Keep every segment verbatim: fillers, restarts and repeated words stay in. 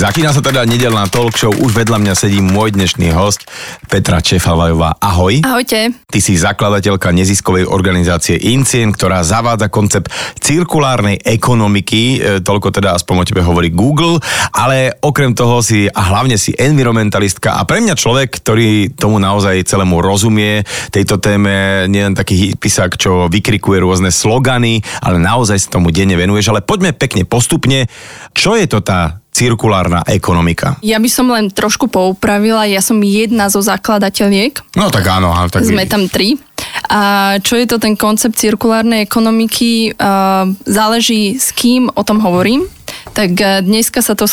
Začína sa teda nedeľná talk show, už vedľa mňa sedí môj dnešný host Petra Csefalvayová. Ahoj. Ahojte. Ty si zakladateľka neziskovej organizácie INCIEM, ktorá zavádza koncept cirkulárnej ekonomiky, toľko teda aspoň o tebe hovorí Google, ale okrem toho si a hlavne si environmentalistka a pre mňa človek, ktorý tomu naozaj celému rozumie, tejto téme, nielen taký pisák, čo vykrikuje rôzne slogany, ale naozaj sa tomu denne venuješ, ale poďme pekne postupne. Čo je to tá cirkulárna ekonomika? Ja by som len trošku poupravila, ja som jedna zo zakladateľiek. No tak áno. Ale tak sme tam tri. A čo je to ten koncept cirkulárnej ekonomiky? Záleží, s kým o tom hovorím. Tak dneska sa to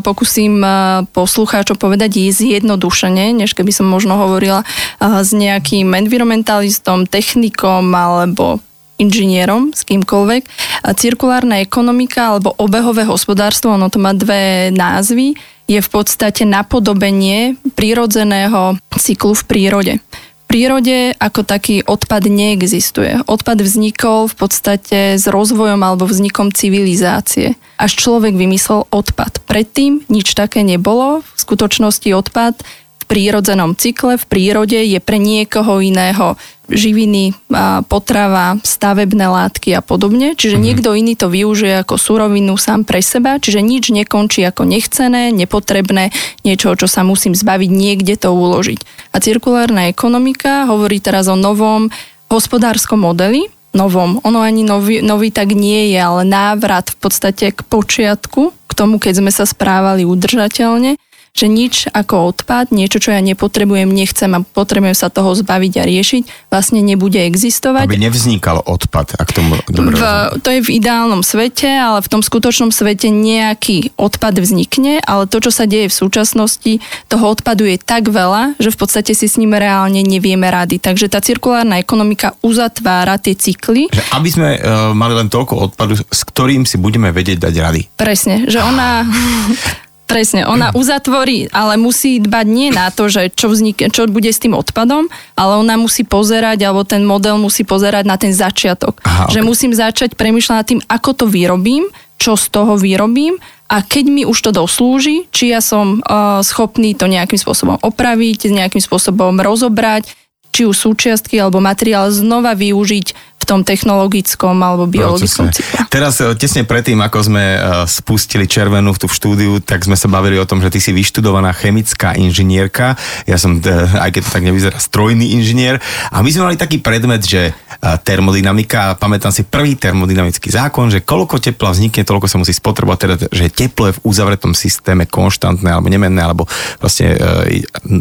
pokúsim poslucháčom povedať zjednodušene, než keby som možno hovorila s nejakým environmentalistom, technikom alebo inžinierom, s kýmkoľvek. Cirkulárna ekonomika alebo obehové hospodárstvo, ono to má dve názvy, je v podstate napodobenie prírodzeného cyklu v prírode. V prírode ako taký odpad neexistuje. Odpad vznikol v podstate s rozvojom alebo vznikom civilizácie. Až človek vymyslel odpad. Predtým nič také nebolo. V skutočnosti odpad v prírodzenom cykle, v prírode je pre niekoho iného živiny, potrava, stavebné látky a podobne. Čiže mm-hmm. niekto iný to využije ako surovinu sám pre seba, čiže nič nekončí ako nechcené, nepotrebné, niečo, čo sa musím zbaviť, niekde to uložiť. A cirkulárna ekonomika hovorí teraz o novom hospodárskom modeli, novom. Ono ani nový, nový tak nie je, ale návrat v podstate k počiatku, k tomu, keď sme sa správali udržateľne, že nič ako odpad, niečo, čo ja nepotrebujem, nechcem a potrebujem sa toho zbaviť a riešiť, vlastne nebude existovať. Aby nevznikal odpad, ak tomu dobre v, to je v ideálnom svete, ale v tom skutočnom svete nejaký odpad vznikne, ale to, čo sa deje v súčasnosti, toho odpadu je tak veľa, že v podstate si s ním reálne nevieme rady. Takže tá cirkulárna ekonomika uzatvára tie cykly. Že aby sme uh, mali len toľko odpadu, s ktorým si budeme vedieť dať rady. Presne, že ona... Presne, ona uzatvorí, ale musí dbať nie na to, že čo, vznik- čo bude s tým odpadom, ale ona musí pozerať, alebo ten model musí pozerať na ten začiatok. Aha, že okay. Musím začať premýšľať nad tým, ako to vyrobím, čo z toho vyrobím a keď mi už to doslúži, či ja som uh, schopný to nejakým spôsobom opraviť, nejakým spôsobom rozobrať, či už súčiastky alebo materiál znova využiť v tom technologickom alebo biologickom cykle. Teraz tesne predtým, ako sme spustili červenú v tú štúdiu, tak sme sa bavili o tom, že ty si vyštudovaná chemická inžinierka. Ja som, aj keď to tak nevyzerá, strojný inžinier. A my sme mali taký predmet, že termodynamika, pamätám si prvý termodynamický zákon, že koľko tepla vznikne, toľko sa musí spotrebovať, teda, že teplo je v uzavretom systéme konštantné alebo nemenné, alebo vlastne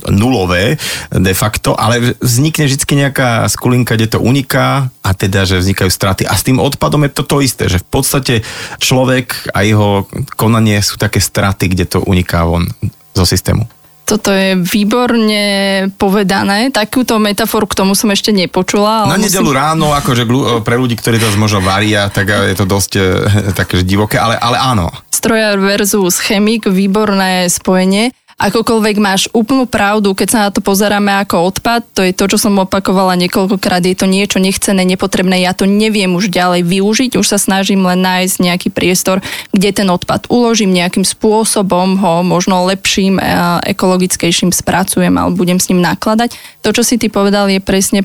nulové de facto, ale vznikne vždycky nejaká skulinka, kde to uniká a teda že vznikajú straty. A s tým odpadom je to to isté, že v podstate človek a jeho konanie sú také straty, kde to uniká von zo systému. Toto je výborne povedané. Takúto metaforu k tomu som ešte nepočula. Ale na nedeľu musím... ráno, akože pre ľudí, ktorí to možno varia, tak je to dosť také divoké, ale, ale áno. Strojár versus chemik, výborné spojenie. Akokoľvek máš úplnú pravdu, keď sa na to pozeráme ako odpad, to je to, čo som opakovala niekoľkokrát, je to niečo nechcené, nepotrebné, ja to neviem už ďalej využiť, už sa snažím len nájsť nejaký priestor, kde ten odpad uložím, nejakým spôsobom ho možno lepším, ekologickejším spracujem alebo budem s ním nakladať. To, čo si ty povedal, je presne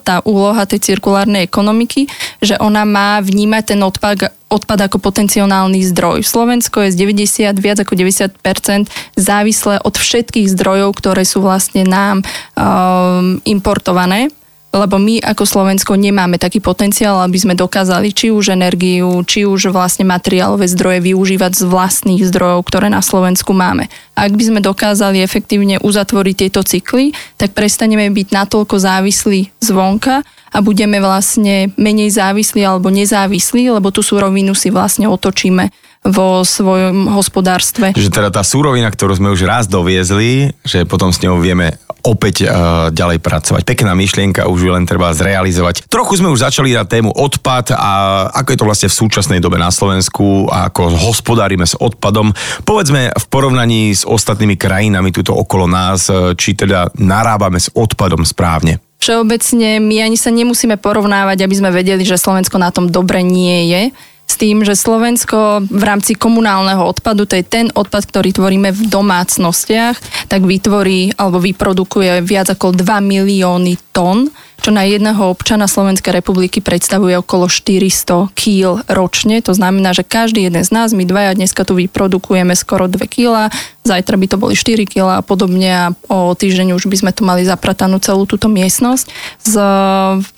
tá úloha tej cirkulárnej ekonomiky, že ona má vnímať ten odpad odpad ako potenciálny zdroj. Slovensko je z deväťdesiat, viac ako deväťdesiat percent závislé od všetkých zdrojov, ktoré sú vlastne nám um, importované, lebo my ako Slovensko nemáme taký potenciál, aby sme dokázali či už energiu, či už vlastne materiálové zdroje využívať z vlastných zdrojov, ktoré na Slovensku máme. Ak by sme dokázali efektívne uzatvoriť tieto cykly, tak prestaneme byť natoľko závislí zvonka a budeme vlastne menej závislí alebo nezávislí, lebo tú surovinu si vlastne otočíme vo svojom hospodárstve. Že teda tá surovina, ktorú sme už raz doviezli, že potom s ňou vieme opäť uh, ďalej pracovať. Pekná myšlienka, už ju len treba zrealizovať. Trochu sme už začali na tému odpad a ako je to vlastne v súčasnej dobe na Slovensku a ako hospodárime s odpadom. Povedzme v porovnaní s ostatnými krajinami tuto okolo nás, či teda narábame s odpadom správne. Všeobecne my ani sa nemusíme porovnávať, aby sme vedeli, že Slovensko na tom dobre nie je. tým, že Slovensko v rámci komunálneho odpadu, to je ten odpad, ktorý tvoríme v domácnostiach, tak vytvorí alebo vyprodukuje viac ako dva milióny tón, čo na jedného občana Slovenskej republiky predstavuje okolo štyristo kíl ročne. To znamená, že každý jeden z nás, my dvaja dneska tu vyprodukujeme skoro dve kíla, zajtra by to boli štyri kíla a podobne a o týždeň už by sme tu mali zapratanú celú túto miestnosť. S,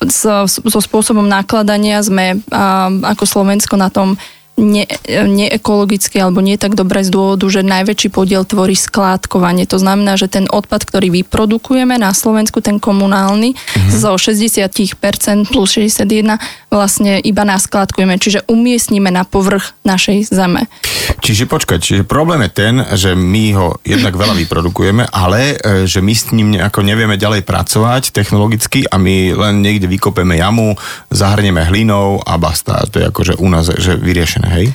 s, so spôsobom nakladania sme a, ako Slovensko na tom Ne, neekologicky alebo nie tak dobre z dôvodu, že najväčší podiel tvorí skládkovanie. To znamená, že ten odpad, ktorý vyprodukujeme na Slovensku, ten komunálny, mm-hmm. zo šesťdesiat percent plus šesťdesiatjeden vlastne iba naskládkujeme, čiže umiestnime na povrch našej zeme. Čiže počkať, čiže problém je ten, že my ho jednak veľa vyprodukujeme, ale že my s ním nejako nevieme ďalej pracovať technologicky a my len niekde vykopeme jamu, zahrnieme hlinou a basta. To je akože u nás že vyriešené. Hej.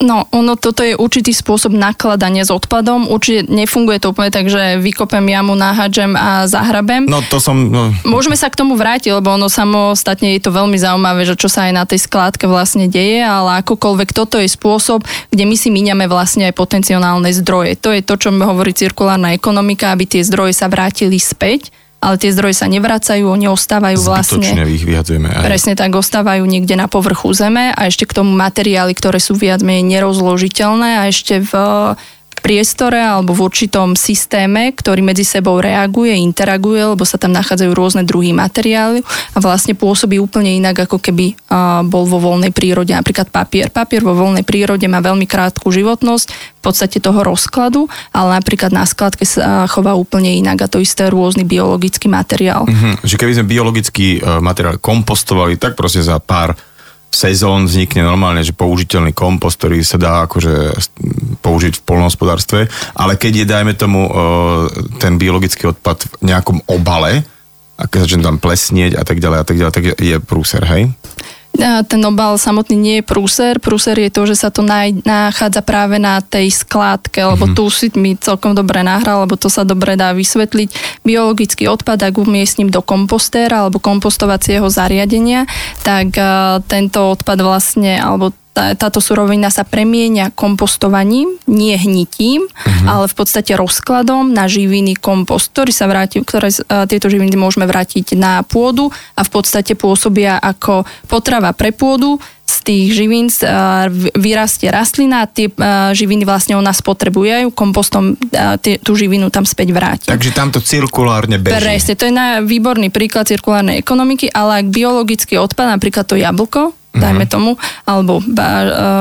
No, ono, toto je určitý spôsob nakladania s odpadom. Určite nefunguje to úplne tak, že vykopem jamu, nahádžem a zahrabem. No, to som... No. Môžeme sa k tomu vrátiť, lebo ono samostatne je to veľmi zaujímavé, že čo sa aj na tej skládke vlastne deje, ale akokoľvek toto je spôsob, kde my si míňame vlastne aj potenciálne zdroje. To je to, čo hovorí cirkulárna ekonomika, aby tie zdroje sa vrátili späť. Ale tie zdroje sa nevracajú, oni ostávajú vlastne... Zbytočne ich vyhadzujeme. Aj. Presne tak, ostávajú niekde na povrchu zeme a ešte k tomu materiály, ktoré sú viac menej nerozložiteľné a ešte v priestore alebo v určitom systéme, ktorý medzi sebou reaguje, interaguje, lebo sa tam nachádzajú rôzne druhy materiály a vlastne pôsobí úplne inak, ako keby bol vo voľnej prírode. Napríklad papier. Papier vo voľnej prírode má veľmi krátku životnosť, v podstate toho rozkladu, ale napríklad na skladke sa chová úplne inak a to isté rôzny biologický materiál. Mm-hmm. Že keby sme biologický materiál kompostovali, tak proste za pár sezón vznikne normálne, že použiteľný kompost, ktorý sa dá akože použiť v poľnohospodárstve, ale keď je, dajme tomu, ten biologický odpad v nejakom obale, a keď začne tam plesnieť a tak ďalej a tak ďalej, tak je prúser, hej? Ten obal samotný nie je prúser. Prúser je to, že sa to nachádza práve na tej skládke, lebo mm-hmm. tu si mi celkom dobre nahral, lebo to sa dobre dá vysvetliť. Biologický odpad, ak umiestním do kompostéra alebo kompostovacieho zariadenia, tak uh, tento odpad vlastne, alebo táto surovina sa premienia kompostovaním, nie hnitím, uh-huh. ale v podstate rozkladom na živiny kompost, ktorý sa vráti, ktoré tieto živiny môžeme vrátiť na pôdu a v podstate pôsobia ako potrava pre pôdu. Z tých živín vyrastie rastlina a tie živiny vlastne ona spotrebuje, kompostom tú živinu tam späť vráti. Takže tam to cirkulárne beží. Presne, to je na výborný príklad cirkulárnej ekonomiky, ale ak biologický odpad, napríklad to jablko, dajme tomu, alebo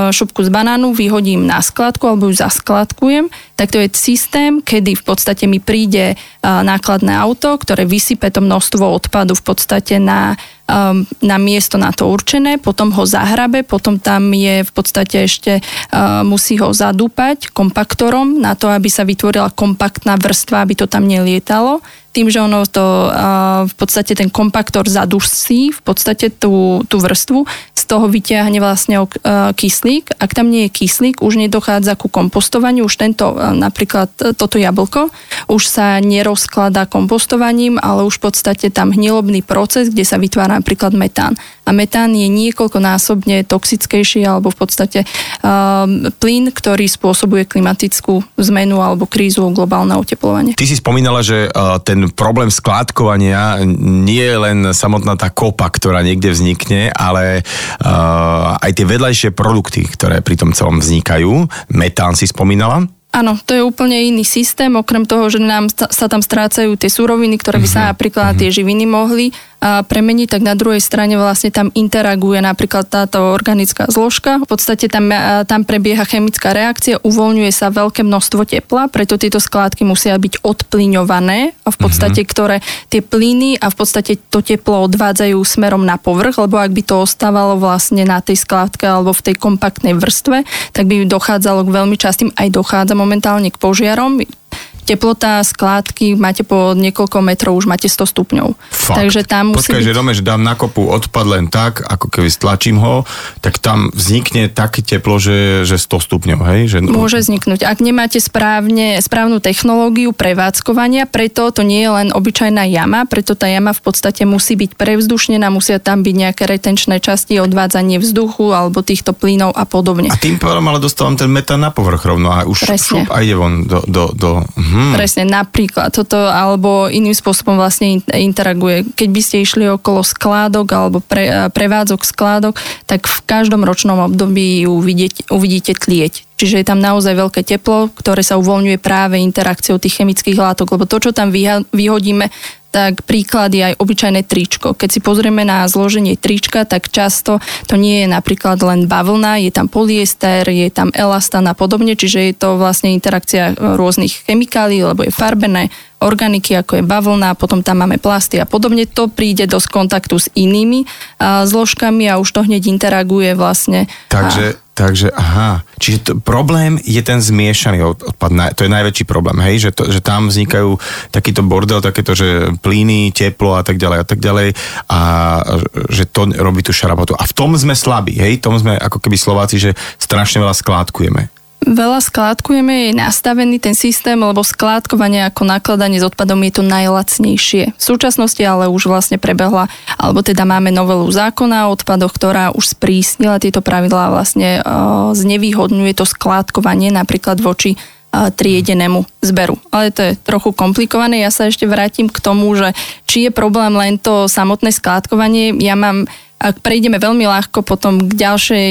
šupku z banánu vyhodím na skladku alebo ju zaskladkujem, tak to je systém, kedy v podstate mi príde nákladné auto, ktoré vysype to množstvo odpadu v podstate na, na miesto na to určené, potom ho zahrabe, potom tam je v podstate ešte musí ho zadúpať kompaktorom na to, aby sa vytvorila kompaktná vrstva, aby to tam nelietalo. Tým, že ono to v podstate ten kompaktor zadusí v podstate tú, tú vrstvu, z toho vyťahne vlastne kyslík. Ak tam nie je kyslík, už nedochádza ku kompostovaniu, už tento napríklad toto jablko už sa nerozkladá kompostovaním, ale už v podstate tam hnilobný proces, kde sa vytvára napríklad metán. A metán je niekoľkonásobne toxickejší alebo v podstate um, plyn, ktorý spôsobuje klimatickú zmenu alebo krízu, globálne oteplovanie. Ty si spomínala, že uh, ten problém skládkovania nie je len samotná tá kopa, ktorá niekde vznikne, ale uh, aj tie vedľajšie produkty, ktoré pri tom celom vznikajú. Metán si spomínala? Áno, to je úplne iný systém, okrem toho, že nám sa tam strácajú tie suroviny, ktoré by sa napríklad tie živiny mohli premeniť, tak na druhej strane vlastne tam interaguje napríklad táto organická zložka. V podstate tam, tam prebieha chemická reakcia, uvoľňuje sa veľké množstvo tepla, preto tieto skládky musia byť odplyňované, a v podstate, ktoré tie plyny a v podstate to teplo odvádzajú smerom na povrch, lebo ak by to ostávalo vlastne na tej skládke alebo v tej kompaktnej vrstve, tak by dochádzalo k veľmi častým aj dochádza momentálne k požiarom, teplota skládky máte po niekoľko metrov, už máte sto stupňov. Fakt. Takže tam musí Počkaj, byť... že Romeš, dám na kopu odpad len tak, ako keby stlačím ho, tak tam vznikne také teplo, že, že sto stupňov, hej? Že... Môže vzniknúť. Ak nemáte správne, správnu technológiu prevádzkovania, preto to nie je len obyčajná jama, preto tá jama v podstate musí byť prevzdušnená, musia tam byť nejaké retenčné časti, odvádzanie vzduchu alebo týchto plynov a podobne. A tým pádom ale dostávam ten metán na povrch rovno a už šup a ide von do... do, do... Hmm. Presne, napríklad toto, alebo iným spôsobom vlastne interaguje. Keď by ste išli okolo skládok alebo pre, prevádzok skládok, tak v každom ročnom období ju vidieť, uvidíte tlieť. Čiže je tam naozaj veľké teplo, ktoré sa uvoľňuje práve interakciou tých chemických látok, lebo to, čo tam vyhodíme, tak príklad je aj obyčajné tričko. Keď si pozrieme na zloženie trička, tak často to nie je napríklad len bavlna, je tam polyester, je tam elastán a podobne, čiže je to vlastne interakcia rôznych chemikálií, lebo je farbené, organiky, ako je bavlna, potom tam máme plasty a podobne. To príde do kontaktu s inými a, zložkami a už to hneď interaguje vlastne. Takže... A... Takže, aha, čiže to, problém je ten zmiešaný odpad, to je najväčší problém, hej, že, to, že tam vznikajú takýto bordel, takéto, že plyny, teplo a tak ďalej a tak ďalej a že to robí tú šarabotu. A v tom sme slabí, hej, v tom sme ako keby Slováci, že strašne veľa skládkujeme. Veľa skládkujeme, je nastavený ten systém, lebo skládkovanie ako nakladanie s odpadom je to najlacnejšie. V súčasnosti ale už vlastne prebehla, alebo teda máme novelu zákona o odpadoch, ktorá už sprísnila tieto pravidlá, vlastne znevýhodňuje to skládkovanie napríklad voči triedenému zberu. Ale to je trochu komplikované. Ja sa ešte vrátim k tomu, že či je problém len to samotné skládkovanie. Ja mám Ak prejdeme veľmi ľahko potom k ďalšej,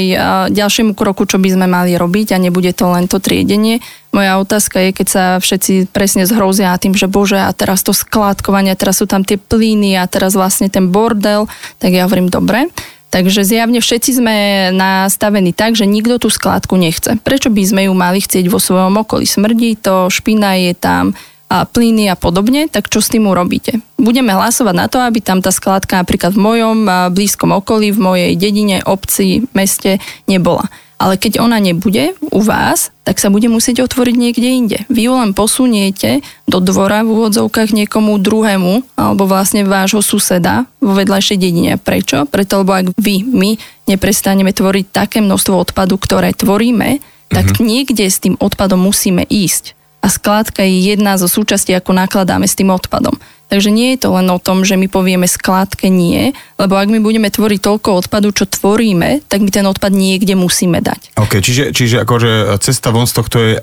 ďalšiemu kroku, čo by sme mali robiť a nebude to len to triedenie. Moja otázka je, keď sa všetci presne zhrozia tým, že bože, a teraz to skládkovanie, teraz sú tam tie plyny a teraz vlastne ten bordel, tak ja hovorím dobre. Takže zjavne všetci sme nastavení tak, že nikto tú skládku nechce. Prečo by sme ju mali chcieť vo svojom okolí? Smrdí to, špina je tam, a plyny a podobne, tak čo s tým urobíte? Budeme hlasovať na to, aby tam tá skládka napríklad v mojom blízkom okolí, v mojej dedine, obci, meste nebola. Ale keď ona nebude u vás, tak sa bude musieť otvoriť niekde inde. Vy ju len posuniete do dvora v úvodzovkách niekomu druhému, alebo vlastne vášho suseda vo vedľajšej dedine. Prečo? Preto, lebo ak vy, my neprestaneme tvoriť také množstvo odpadu, ktoré tvoríme, tak mhm. niekde s tým odpadom musíme ísť. A skládka je jedna zo súčastí, ako nakladáme s tým odpadom. Takže nie je to len o tom, že my povieme skládke nie, lebo ak my budeme tvoriť toľko odpadu, čo tvoríme, tak my ten odpad niekde musíme dať. OK, čiže, čiže akože cesta von z tohto je uh,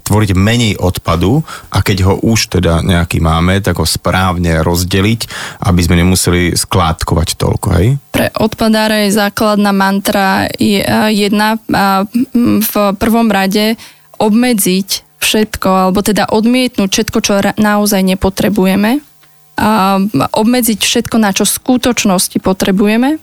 tvoriť menej odpadu a keď ho už teda nejaký máme, tak ho správne rozdeliť, aby sme nemuseli skládkovať toľko, hej? Pre odpadára je základná mantra je, uh, jedna uh, v prvom rade obmedziť všetko, alebo teda odmietnúť všetko, čo naozaj nepotrebujeme, a obmedziť všetko, na čo v skutočnosti potrebujeme,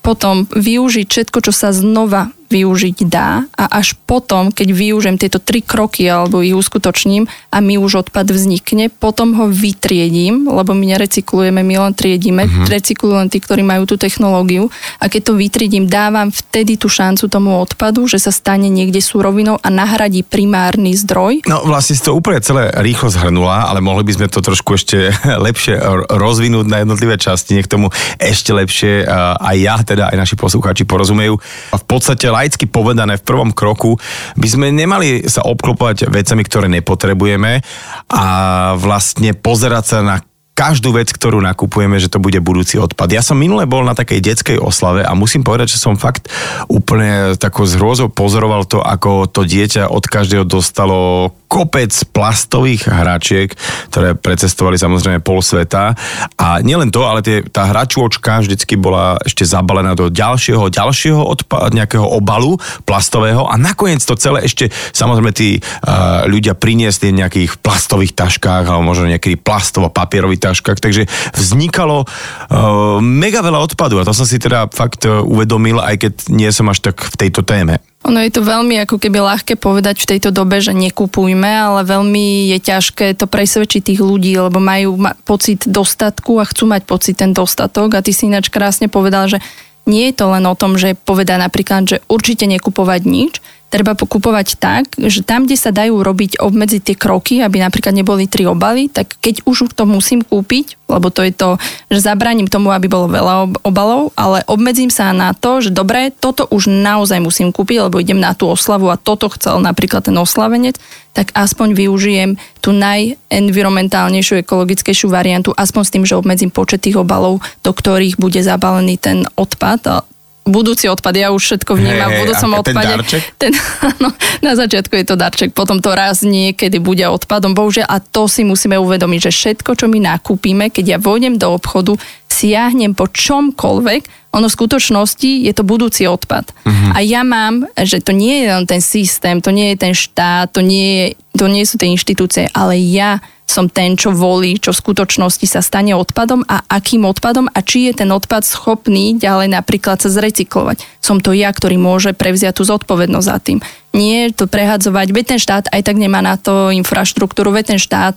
potom využiť všetko, čo sa znova využiť dá a až potom, keď využijem tieto tri kroky alebo ich uskutočním a mi už odpad vznikne, potom ho vytriedím, lebo my nerecyklujeme, my len triedíme, uh-huh. recyklujú len tí, ktorí majú tú technológiu a keď to vytriedím, dávam vtedy tú šancu tomu odpadu, že sa stane niekde surovinou a nahradí primárny zdroj. No vlastne si to úplne celé rýchlo zhrnula, ale mohli by sme to trošku ešte lepšie rozvinúť na jednotlivé časti, nech tomu ešte lepšie aj ja, teda aj naši poslucháči porozumejú. A v podstate laicky povedané v prvom kroku by sme nemali sa obklopovať vecami, ktoré nepotrebujeme a vlastne pozerať sa na každú vec, ktorú nakupujeme, že to bude budúci odpad. Ja som minule bol na takej detskej oslave a musím povedať, že som fakt úplne takou s hrôzou pozoroval to, ako to dieťa od každého dostalo kopec plastových hračiek, ktoré precestovali samozrejme pol sveta. A nielen to, ale tie, tá hračôčka vždycky bola ešte zabalená do ďalšieho, ďalšieho odpad, nejakého obalu plastového a nakoniec to celé ešte samozrejme tí uh, ľudia priniesli v nejakých plastových taškách alebo možno nejaký plastovo-papierový taškách, takže vznikalo uh, mega veľa odpadu a to som si teda fakt uvedomil, aj keď nie som až tak v tejto téme. Ono je to veľmi ako keby ľahké povedať v tejto dobe, že nekupujme, ale veľmi je ťažké to presvedčiť tých ľudí, lebo majú pocit dostatku a chcú mať pocit ten dostatok. A ty si ináč krásne povedal, že nie je to len o tom, že povedať napríklad, že určite nekupovať nič, treba pokupovať tak, že tam, kde sa dajú robiť, obmedziť tie kroky, aby napríklad neboli tri obaly, tak keď už to musím kúpiť, lebo to je to, že zabránim tomu, aby bolo veľa obalov, ale obmedzím sa na to, že dobre, toto už naozaj musím kúpiť, lebo idem na tú oslavu a toto chcel napríklad ten oslavenec, tak aspoň využijem tú najenvironmentálnejšiu, ekologickejšiu variantu, aspoň s tým, že obmedzím počet tých obalov, do ktorých bude zabalený ten odpad. Budúci odpad, ja už všetko vnímam v budúcom odpade. Ten darček? Ten, no, na začiatku je to darček, potom to raz niekedy bude odpadom, bohužiaľ, a to si musíme uvedomiť, že všetko, čo my nakúpime, keď ja vojdem do obchodu, siahnem po čomkoľvek, ono v skutočnosti je to budúci odpad. Uh-huh. A ja mám, že to nie je len ten systém, to nie je ten štát, to nie, to nie sú tie inštitúcie, ale ja som ten, čo volí, čo v skutočnosti sa stane odpadom a akým odpadom a či je ten odpad schopný ďalej napríklad sa zrecyklovať. Som to ja, ktorý môže prevziať tú zodpovednosť za tým. Nie to prehadzovať, veď ten štát aj tak nemá na to infraštruktúru, veď ten štát,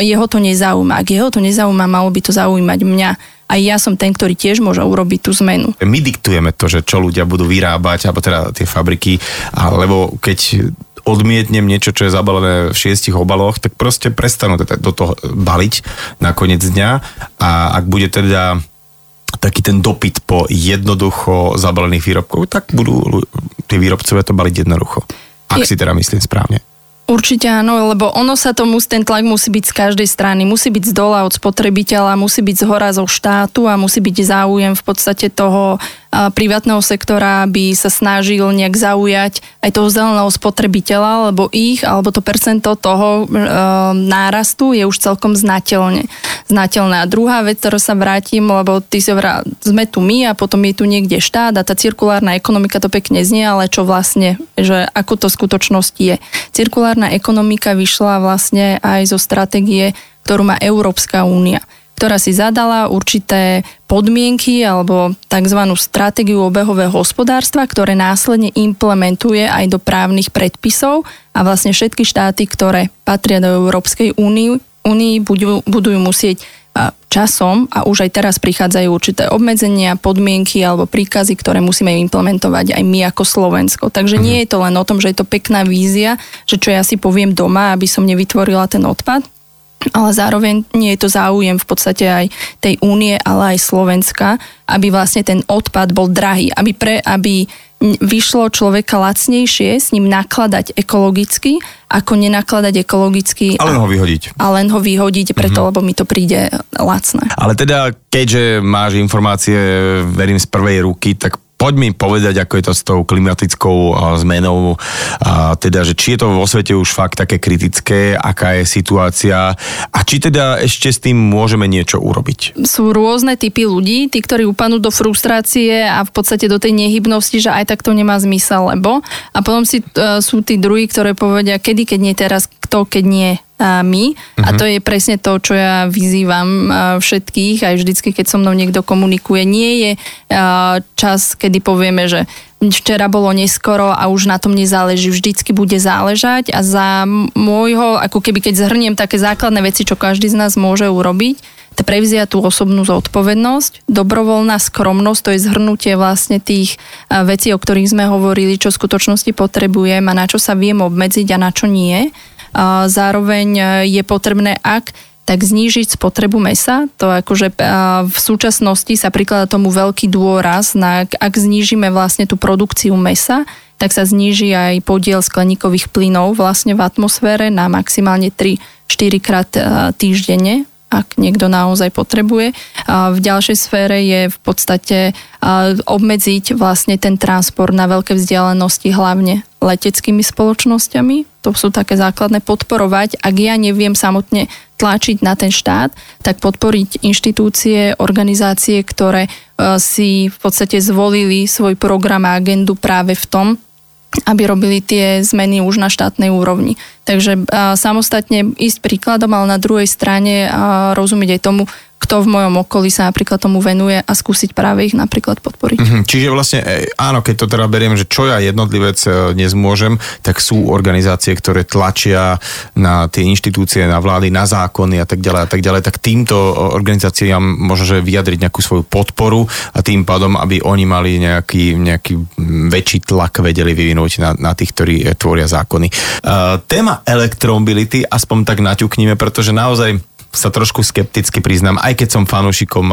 jeho to nezaujíma. Ak jeho to nezaujíma, malo by to zaujímať mňa. A ja som ten, ktorý tiež môže urobiť tú zmenu. My diktujeme to, že čo ľudia budú vyrábať, alebo teda tie fabriky, alebo keď odmietnem niečo, čo je zabalené v šiestich obaloch, tak proste prestanú teda do toho baliť na koniec dňa. A ak bude teda taký ten dopyt po jednoducho zabalených výrobkov, tak budú tie výrobcovia to baliť jednoducho. Ak si teda myslím správne. Určite áno, lebo ono sa to musí, ten tlak musí byť z každej strany. Musí byť z dola od spotrebiteľa, musí byť z hora zo štátu a musí byť záujem v podstate toho privátneho sektora, aby sa snažil nejak zaujať aj toho zeleného spotrebiteľa, lebo ich, alebo to percento toho e, nárastu je už celkom znateľne. znateľné. A druhá vec, ktorú sa vrátim, lebo ty si vrá, sme tu my a potom je tu niekde štát a tá cirkulárna ekonomika to pekne znie, ale čo vlastne, že ako to v skutočnosti je. Cirkulárna ekonomika vyšla vlastne aj zo stratégie, ktorú má Európska únia, ktorá si zadala určité podmienky alebo tzv. Stratégiu obehového hospodárstva, ktoré následne implementuje aj do právnych predpisov a vlastne všetky štáty, ktoré patria do Európskej únie, únie budú, budú musieť časom a už aj teraz prichádzajú určité obmedzenia, podmienky alebo príkazy, ktoré musíme implementovať aj my ako Slovensko. Takže nie je to len o tom, že je to pekná vízia, že čo ja si poviem doma, aby som nevytvorila ten odpad, ale zároveň nie je to záujem v podstate aj tej únie, ale aj Slovenska, aby vlastne ten odpad bol drahý, aby, pre, aby vyšlo človeka lacnejšie s ním nakladať ekologicky, ako nenakladať ekologicky. A len ho vyhodiť. A len ho vyhodiť, preto, mm-hmm. lebo mi to príde lacné. Ale teda, keďže máš informácie, verím, z prvej ruky, tak poď mi povedať, ako je to s tou klimatickou zmenou, a teda, že či je to vo svete už fakt také kritické, aká je situácia a či teda ešte s tým môžeme niečo urobiť. Sú rôzne typy ľudí, tí, ktorí upadnú do frustrácie a v podstate do tej nehybnosti, že aj tak to nemá zmysel, lebo. A potom si, sú tí druhí, ktoré povedia, kedy, keď nie teraz, kto, keď nie a my. Uh-huh. A to je presne to, čo ja vyzývam všetkých, aj vždycky, keď so mnou niekto komunikuje. Nie je čas, kedy povieme, že včera bolo neskoro a už na tom nezáleží. Vždycky bude záležať a za môjho, ako keby keď zhrniem také základné veci, čo každý z nás môže urobiť, to prevzia tú osobnú zodpovednosť, dobrovoľná skromnosť, to je zhrnutie vlastne tých vecí, o ktorých sme hovorili, čo v skutočnosti potrebujem a na čo sa viem obmedziť a na čo nie. Zároveň je potrebné, ak tak znížiť spotrebu mesa. To akože v súčasnosti sa prikladá tomu veľký dôraz, na, ak znížime vlastne tú produkciu mesa, tak sa zníži aj podiel skleníkových plynov vlastne v atmosfére na maximálne tri až štyri krát týždenne, ak niekto naozaj potrebuje. V ďalšej sfére je v podstate obmedziť vlastne ten transport na veľké vzdialenosti, hlavne leteckými spoločnosťami. To sú také základné podporovať. Ak ja neviem samotne tlačiť na ten štát, tak podporiť inštitúcie, organizácie, ktoré si v podstate zvolili svoj program a agendu práve v tom, aby robili tie zmeny už na štátnej úrovni. Takže a, samostatne ísť príkladom, ale na druhej strane a, rozumieť aj tomu, kto v mojom okolí sa napríklad tomu venuje a skúsiť práve ich napríklad podporiť. Mm-hmm. Čiže vlastne áno, keď to teda beriem, že čo ja jednotlivec nezmôžem, tak sú organizácie, ktoré tlačia na tie inštitúcie, na vlády, na zákony a tak ďalej a tak ďalej, tak týmto organizáciám možno, že vyjadriť nejakú svoju podporu a tým pádom, aby oni mali nejaký, nejaký väčší tlak vedeli vyvinúť na, na tých, ktorí tvoria zákony. Uh, téma elektromobility aspoň tak naťuknime, pretože naozaj sa trošku skepticky priznám, aj keď som fanúšikom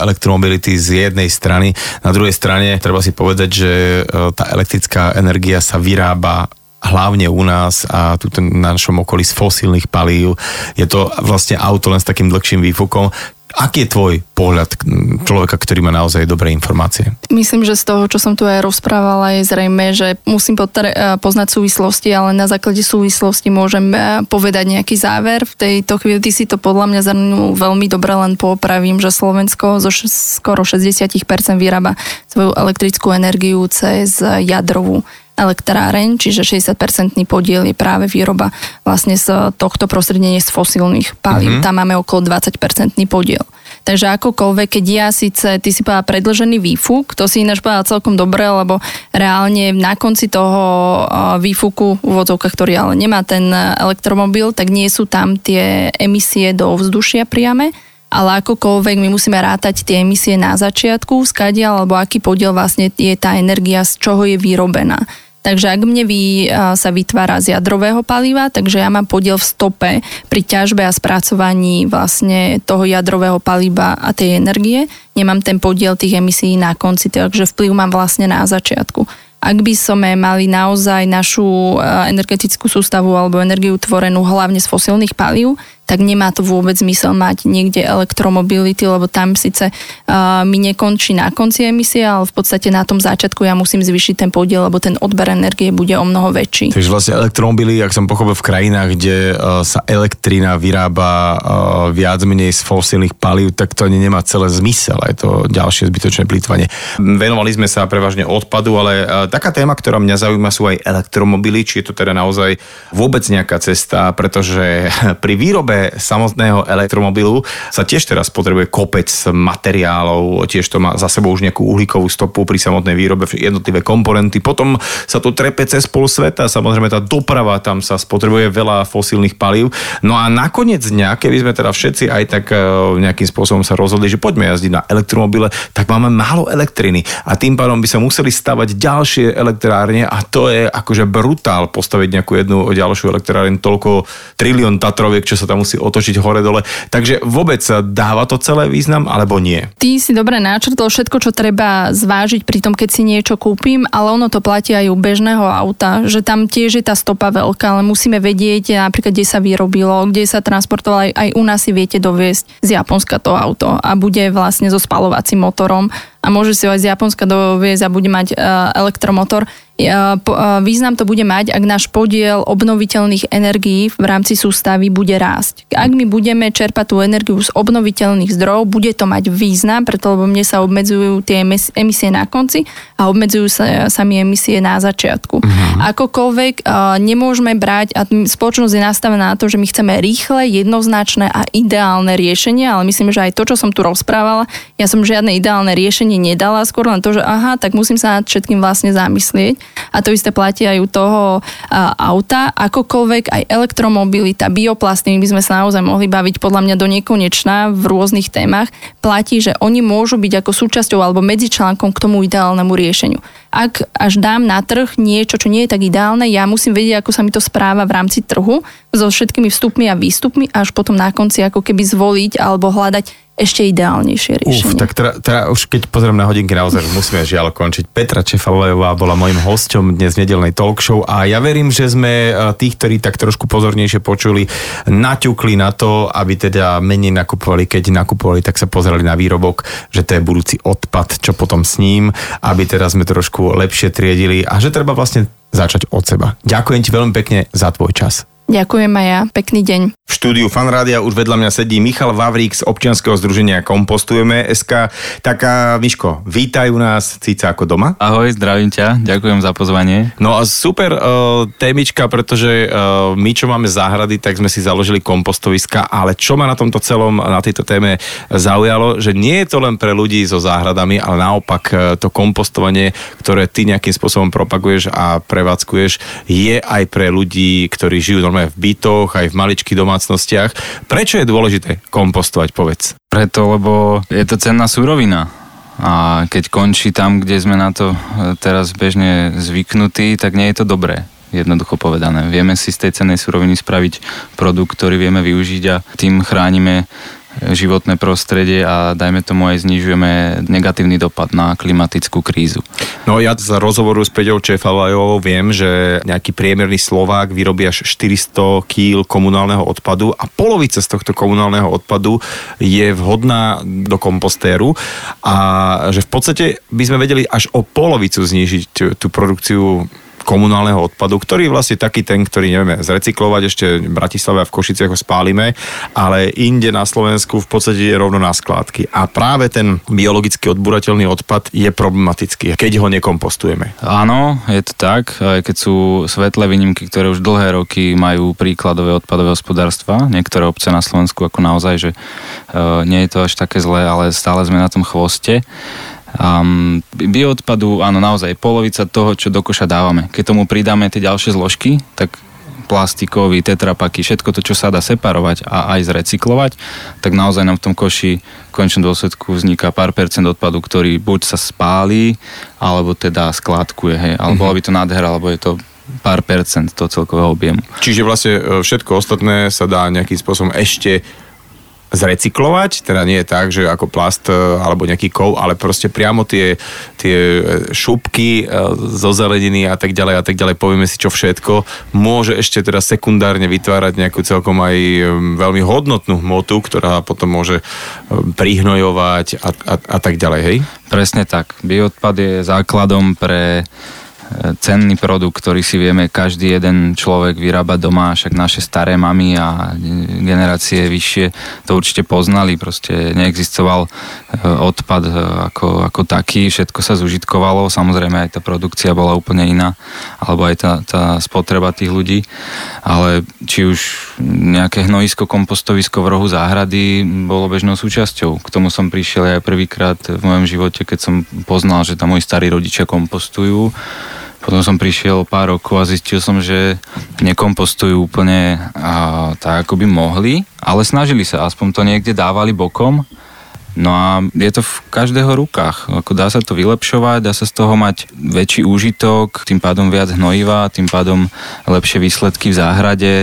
elektromobility z jednej strany. Na druhej strane treba si povedať, že tá elektrická energia sa vyrába hlavne u nás a tu na našom okolí z fosílnych palív. Je to vlastne auto len s takým dlhším výfukom. Aký je tvoj pohľad človeka, ktorý má naozaj dobré informácie? Myslím, že z toho, čo som tu aj rozprávala, je zrejme, že musím potre- poznať súvislosti, ale na základe súvislosti môžem povedať nejaký záver. V tejto chvíli si to podľa mňa zhrnul veľmi dobre, len poopravím, že Slovensko zo š- skoro šesťdesiat percent vyrába svoju elektrickú energiu cez jadrovú elektráreň, čiže šesťdesiat percent podiel je práve výroba vlastne z tohto prostredenia z fosílnych palív. Mm-hmm. Tam máme okolo dvadsať percent podiel. Takže akokoľvek, keď ja síce, ty si povedala predĺžený výfuk, to si ináč povedala celkom dobre, lebo reálne na konci toho výfuku, úvodzovka, ktorý ale nemá ten elektromobil, tak nie sú tam tie emisie do ovzdušia priame, ale akokoľvek my musíme rátať tie emisie na začiatku, skadiaľ, alebo aký podiel vlastne je tá energia, z čoho je vyrobená. Takže ak mne vy, sa vytvára z jadrového paliva, takže ja mám podiel v stope pri ťažbe a spracovaní vlastne toho jadrového paliva a tej energie. Nemám ten podiel tých emisí na konci, takže vplyv mám vlastne na začiatku. Ak by sme mali naozaj našu energetickú sústavu alebo energiu tvorenú hlavne z fosílnych palív, tak nemá to vôbec zmysel mať niekde elektromobility, lebo tam síce uh, mi nekončí na konci emisie, ale v podstate na tom začiatku ja musím zvýšiť ten podiel, lebo ten odber energie bude o mnoho väčší. Takže vlastne elektromobily, ak som pochopil, v krajinách, kde uh, sa elektrina vyrába uh, viac menej z fosílnych palív, tak to ani nemá celé zmysel. Je to ďalšie zbytočné plytvanie. Venovali sme sa prevažne odpadu, ale uh, taká téma, ktorá mňa zaujíma, sú aj elektromobily, či je to teda naozaj vôbec nejaká cesta, pretože pri výrobe samotného elektromobilu sa tiež teraz potrebuje kopec materiálov, tiež to má za sebou už nejakú uhlíkovú stopu pri samotnej výrobe, jednotlivé komponenty. Potom sa to trepe cez pol sveta, samozrejme tá doprava, tam sa spotrebuje veľa fosílnych palív. No a nakoniec dňa, keby sme teda všetci aj tak nejakým spôsobom sa rozhodli, že poďme jazdiť na elektromobile, tak máme málo elektriny a tým pádom by sa museli stavať ďalšie elektrárne a to je akože brutál postaviť nejakú jednu ďalšiu elektrárne, toľko trilión tatroviek, čo sa tam si otočiť hore dole. Takže vôbec dáva to celé význam, alebo nie? Ty si dobre načrtol všetko, čo treba zvážiť pri tom, keď si niečo kúpim, ale ono to platí aj u bežného auta, že tam tiež je tá stopa veľká, ale musíme vedieť napríklad, kde sa vyrobilo, kde sa transportovalo, aj, aj u nás si viete doviesť z Japonska to auto a bude vlastne so spalovacím motorom a môže si ho aj z Japonska doviezť a bude mať uh, elektromotor. Uh, po, uh, význam to bude mať, ak náš podiel obnoviteľných energií v rámci sústavy bude rásť. Ak my budeme čerpať tú energiu z obnoviteľných zdrojov, bude to mať význam, preto lebo mne sa obmedzujú tie emisie na konci a obmedzujú sa, sa mi emisie na začiatku. Mm-hmm. Akokoľvek uh, nemôžeme brať, a spoločnosť je nastavená na to, že my chceme rýchle, jednoznačné a ideálne riešenie, ale myslím, že aj to, čo som tu rozprávala, ja som žiadne ideálne riešenie nedala, skôr len to, že aha, tak musím sa nad všetkým vlastne zamyslieť. A to isté platí aj u toho auta. Akokoľvek aj elektromobilita, bioplasty, by sme sa naozaj mohli baviť podľa mňa do nekonečna v rôznych témach. Platí, že oni môžu byť ako súčasťou alebo medzičlánkom k tomu ideálnemu riešeniu. Ak až dám na trh niečo, čo nie je tak ideálne, ja musím vedieť, ako sa mi to správa v rámci trhu so všetkými vstupmi a výstupmi až potom na konci ako keby zvoliť alebo hľadať ešte ideálnejšie riešenie. Uf, tak teda, teda už keď pozriem na hodinky, naozaj musíme žiaľ končiť. Petra Čefalvayová bola mojím hosťom dnes v nedeľnej talkshow a ja verím, že sme tých, ktorí tak trošku pozornejšie počuli, naťukli na to, aby teda menej nakupovali, keď nakupovali, tak sa pozerali na výrobok, že to je budúci odpad, čo potom s ním, aby teda sme trošku lepšie triedili a že treba vlastne začať od seba. Ďakujem ti veľmi pekne za tvoj čas. Ďakujem aj ja. Pekný deň. V štúdiu Fanrádia už vedľa mňa sedí Michal Vavrík z občianskeho združenia Kompostujeme es ká. Tak Miško, vítaj u nás, cíť sa ako doma. Ahoj, zdravím ťa, ďakujem za pozvanie. No a super uh, témička, pretože uh, my, čo máme záhrady, tak sme si založili kompostoviska, ale čo ma na tomto celom, na tejto téme zaujalo, že nie je to len pre ľudí so záhradami, ale naopak uh, to kompostovanie, ktoré ty nejakým spôsobom propaguješ a prevádzkuješ, je aj pre ľudí, ktorí žijú normálne v bytoch, aj v maličkých domácnostiach. Prečo je dôležité kompostovať, povedz? Preto, lebo je to cenná surovina. A keď končí tam, kde sme na to teraz bežne zvyknutí, tak nie je to dobré. Jednoducho povedané. Vieme si z tej cennej suroviny spraviť produkt, ktorý vieme využiť a tým chránime životné prostredie a dajme tomu aj znižujeme negatívny dopad na klimatickú krízu. No ja z rozhovoru s Peťou Čefalvajovou viem, že nejaký priemerný Slovák vyrobí až štyristo kíl komunálneho odpadu a polovica z tohto komunálneho odpadu je vhodná do kompostéru a že v podstate by sme vedeli až o polovicu znížiť tú produkciu komunálneho odpadu, ktorý je vlastne taký ten, ktorý nevieme zrecyklovať, ešte v Bratislave a v Košiciach ho spálime, ale inde na Slovensku v podstate je rovno na skládky. A práve ten biologicky odburateľný odpad je problematický, keď ho nekompostujeme. Áno, je to tak, keď sú svetlé výnimky, ktoré už dlhé roky majú príkladové odpadové hospodárstva, niektoré obce na Slovensku ako naozaj, že nie je to až také zlé, ale stále sme na tom chvoste. Um, bioodpadu, áno, naozaj polovica toho, čo do koša dávame. Keď tomu pridáme tie ďalšie zložky, tak plastikový, tetrapaky, všetko to, čo sa dá separovať a aj zrecyklovať, tak naozaj nám v tom koši v konečnom dôsledku vzniká pár percent odpadu, ktorý buď sa spálí, alebo teda skládkuje, hej, alebo mm-hmm. by to nádhera, alebo je to pár percent toho celkového objemu. Čiže vlastne všetko ostatné sa dá nejakým spôsobom ešte zrecyklovať, teda nie je tak, že ako plast alebo nejaký kov, ale proste priamo tie, tie šupky zo zeleniny a tak ďalej a tak ďalej, povieme si čo všetko, môže ešte teda sekundárne vytvárať nejakú celkom aj veľmi hodnotnú hmotu, ktorá potom môže prihnojovať a, a, a tak ďalej, hej? Presne tak. Bioodpad je základom pre cenný produkt, ktorý si vieme každý jeden človek vyrábať doma, však naše staré mamy a generácie vyššie to určite poznali, proste neexistoval odpad ako, ako taký, všetko sa zužitkovalo, samozrejme aj tá produkcia bola úplne iná, alebo aj tá, tá spotreba tých ľudí, ale či už nejaké hnojisko, kompostovisko v rohu záhrady bolo bežnou súčasťou. K tomu som prišiel aj prvýkrát v mojom živote, keď som poznal, že tam moji starí rodičia kompostujú. Potom som prišiel pár rokov a zistil som, že nekompostujú úplne a, tak, ako by mohli, ale snažili sa, aspoň to niekde dávali bokom. No a je to v každého rukách. Ako dá sa to vylepšovať, dá sa z toho mať väčší úžitok, tým pádom viac hnojiva, tým pádom lepšie výsledky v záhrade,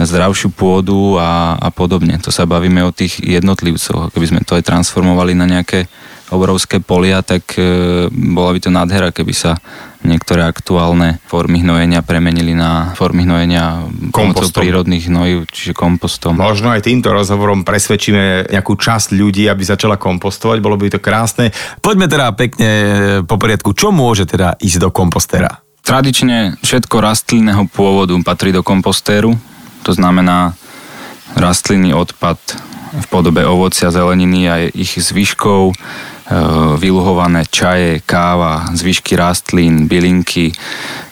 zdravšiu pôdu a, a podobne. To sa bavíme o tých jednotlivcoch. Keby sme to aj transformovali na nejaké obrovské polia, tak e, bola by to nádhera, keby sa niektoré aktuálne formy hnojenia premenili na formy hnojenia pomocou prírodných hnojív, čiže kompostom. Možno aj týmto rozhovorom presvedčíme nejakú časť ľudí, aby začala kompostovať, bolo by to krásne. Poďme teda pekne po poriadku, čo môže teda ísť do kompostera? Tradične všetko rastlinného pôvodu patrí do kompostéru, to znamená rastlinný odpad v podobe ovocia, zeleniny a ich zvyškov, vyluhované čaje, káva, zvyšky rastlín, bylinky,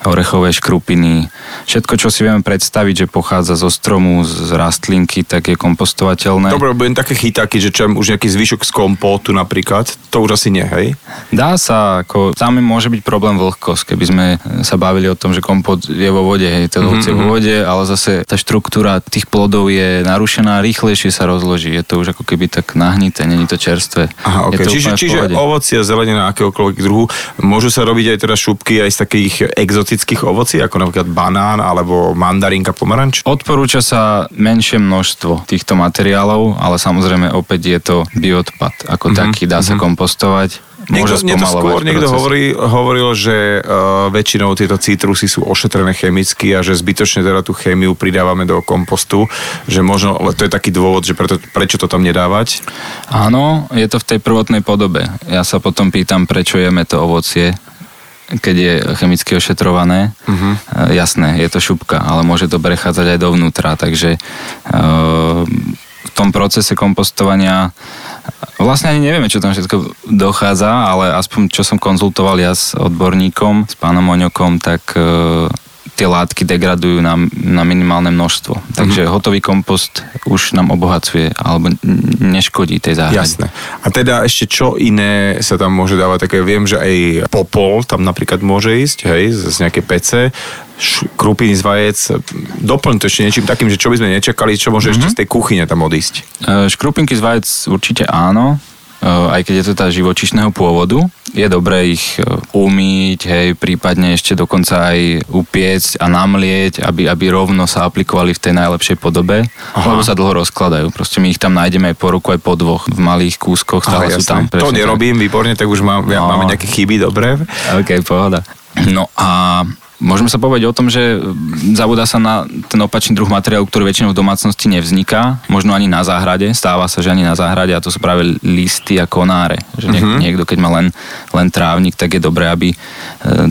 orechové škrupiny. Všetko, čo si vieme predstaviť, že pochádza zo stromu, z rastlinky, tak je kompostovateľné. Dobre, budem také chytáky, že čo už nejaký zvyšok z kompótu napríklad, to už asi nie, hej? Dá sa, ako tam môže byť problém vlhkosť, keby sme sa bavili o tom, že kompót je vo vode, hej, ten ovocie vo vode, ale zase tá štruktúra tých plodov je narušená, rýchlejšie sa rozloží, je to už ako keby tak nahnité, nie je to čerstvé. Aha, okay. Je to Čiže ovocie a zelenina akéhokoľvek druhu, môžu sa robiť aj teda šupky aj z takých exotických ovocí, ako napríklad banán alebo mandarinka, pomaranč? Odporúča sa menšie množstvo týchto materiálov, ale samozrejme opäť je to bioodpad ako mm-hmm. taký, dá sa mm-hmm. kompostovať. Niekto, niekto skôr, niekto hovorí, hovoril, že uh, väčšinou tieto citrusy sú ošetrené chemicky a že zbytočne teda tú chémiu pridávame do kompostu, že možno, to je taký dôvod, že preto, prečo to tam nedávať? Áno, je to v tej prvotnej podobe. Ja sa potom pýtam, prečo jeme to ovocie, keď je chemicky ošetrované, uh-huh. jasné, je to šupka, ale môže to prechádzať aj dovnútra, takže uh, v tom procese kompostovania vlastne ani nevieme, čo tam všetko dochádza, ale aspoň čo som konzultoval ja s odborníkom, s pánom Oňokom, tak uh, tie látky degradujú na, na minimálne množstvo. Mm-hmm. Takže hotový kompost už nám obohacuje alebo neškodí tej záhrade. Jasné. A teda ešte čo iné sa tam môže dávať? Také, viem, že aj popol tam napríklad môže ísť, hej, z nejakej pece, krupiny z vajec, doplň to ešte niečím takým, že čo by sme nečakali, čo môže mm-hmm. ešte z tej kuchyne tam odísť? E, škrupinky z vajec určite áno, e, aj keď je to tá živočíšneho pôvodu. Je dobré ich umyť, hej, prípadne ešte dokonca aj upiecť a namlieť, aby, aby rovno sa aplikovali v tej najlepšej podobe, aha. lebo sa dlho rozkladajú. Proste my ich tam nájdeme aj po ruku, aj po dvoch, v malých kúskoch, stále aha, sú tam. Presne, to nerobím, tak. Výborne, tak už mám, no. ja, máme nejaké chyby, dobre. Ok, pohoda. No a môžeme sa povedať o tom, že zabúda sa na ten opačný druh materiálu, ktorý väčšinou v domácnosti nevzniká, možno ani na záhrade, stáva sa, že ani na záhrade, a to sú práve listy a konáre. Že niek- niekto, keď má len, len trávnik, tak je dobré, aby e,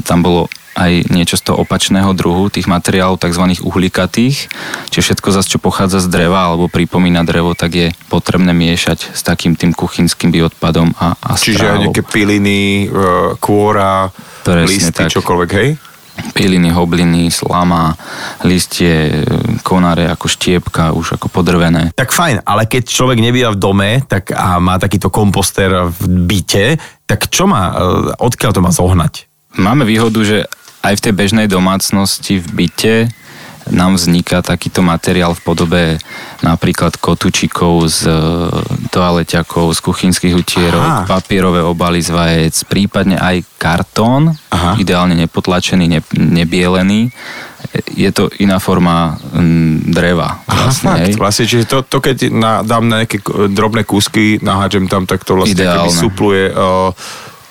tam bolo aj niečo z toho opačného druhu, tých materiálov tzv. Uhlikatých, čiže všetko zase, čo pochádza z dreva alebo pripomína drevo, tak je potrebné miešať s takým tým kuchynským bioodpadom a, a strávou. Čiže aj nejaké piliny, kôra, listy, tak. Čokoľvek, hej? Piliny, hobliny, slama, listie, konáre ako štiepka, už ako podrvené. Tak fajn, ale keď človek nebýva v dome tak a má takýto komposter v byte, tak čo má, odkiaľ to má zohnať? Máme výhodu, že aj v tej bežnej domácnosti v byte nám vzniká takýto materiál v podobe napríklad kotúčikov z toaleťakov, z kuchynských utierok, papierové obaly z vajec, prípadne aj kartón, aha. ideálne nepotlačený, ne, nebielený. Je to iná forma m, dreva. Vlastne, aha, vlastne, čiže to, to keď na, dám na nejaké drobné kúsky, naháčem tam, tak to vlastne keby supluje o,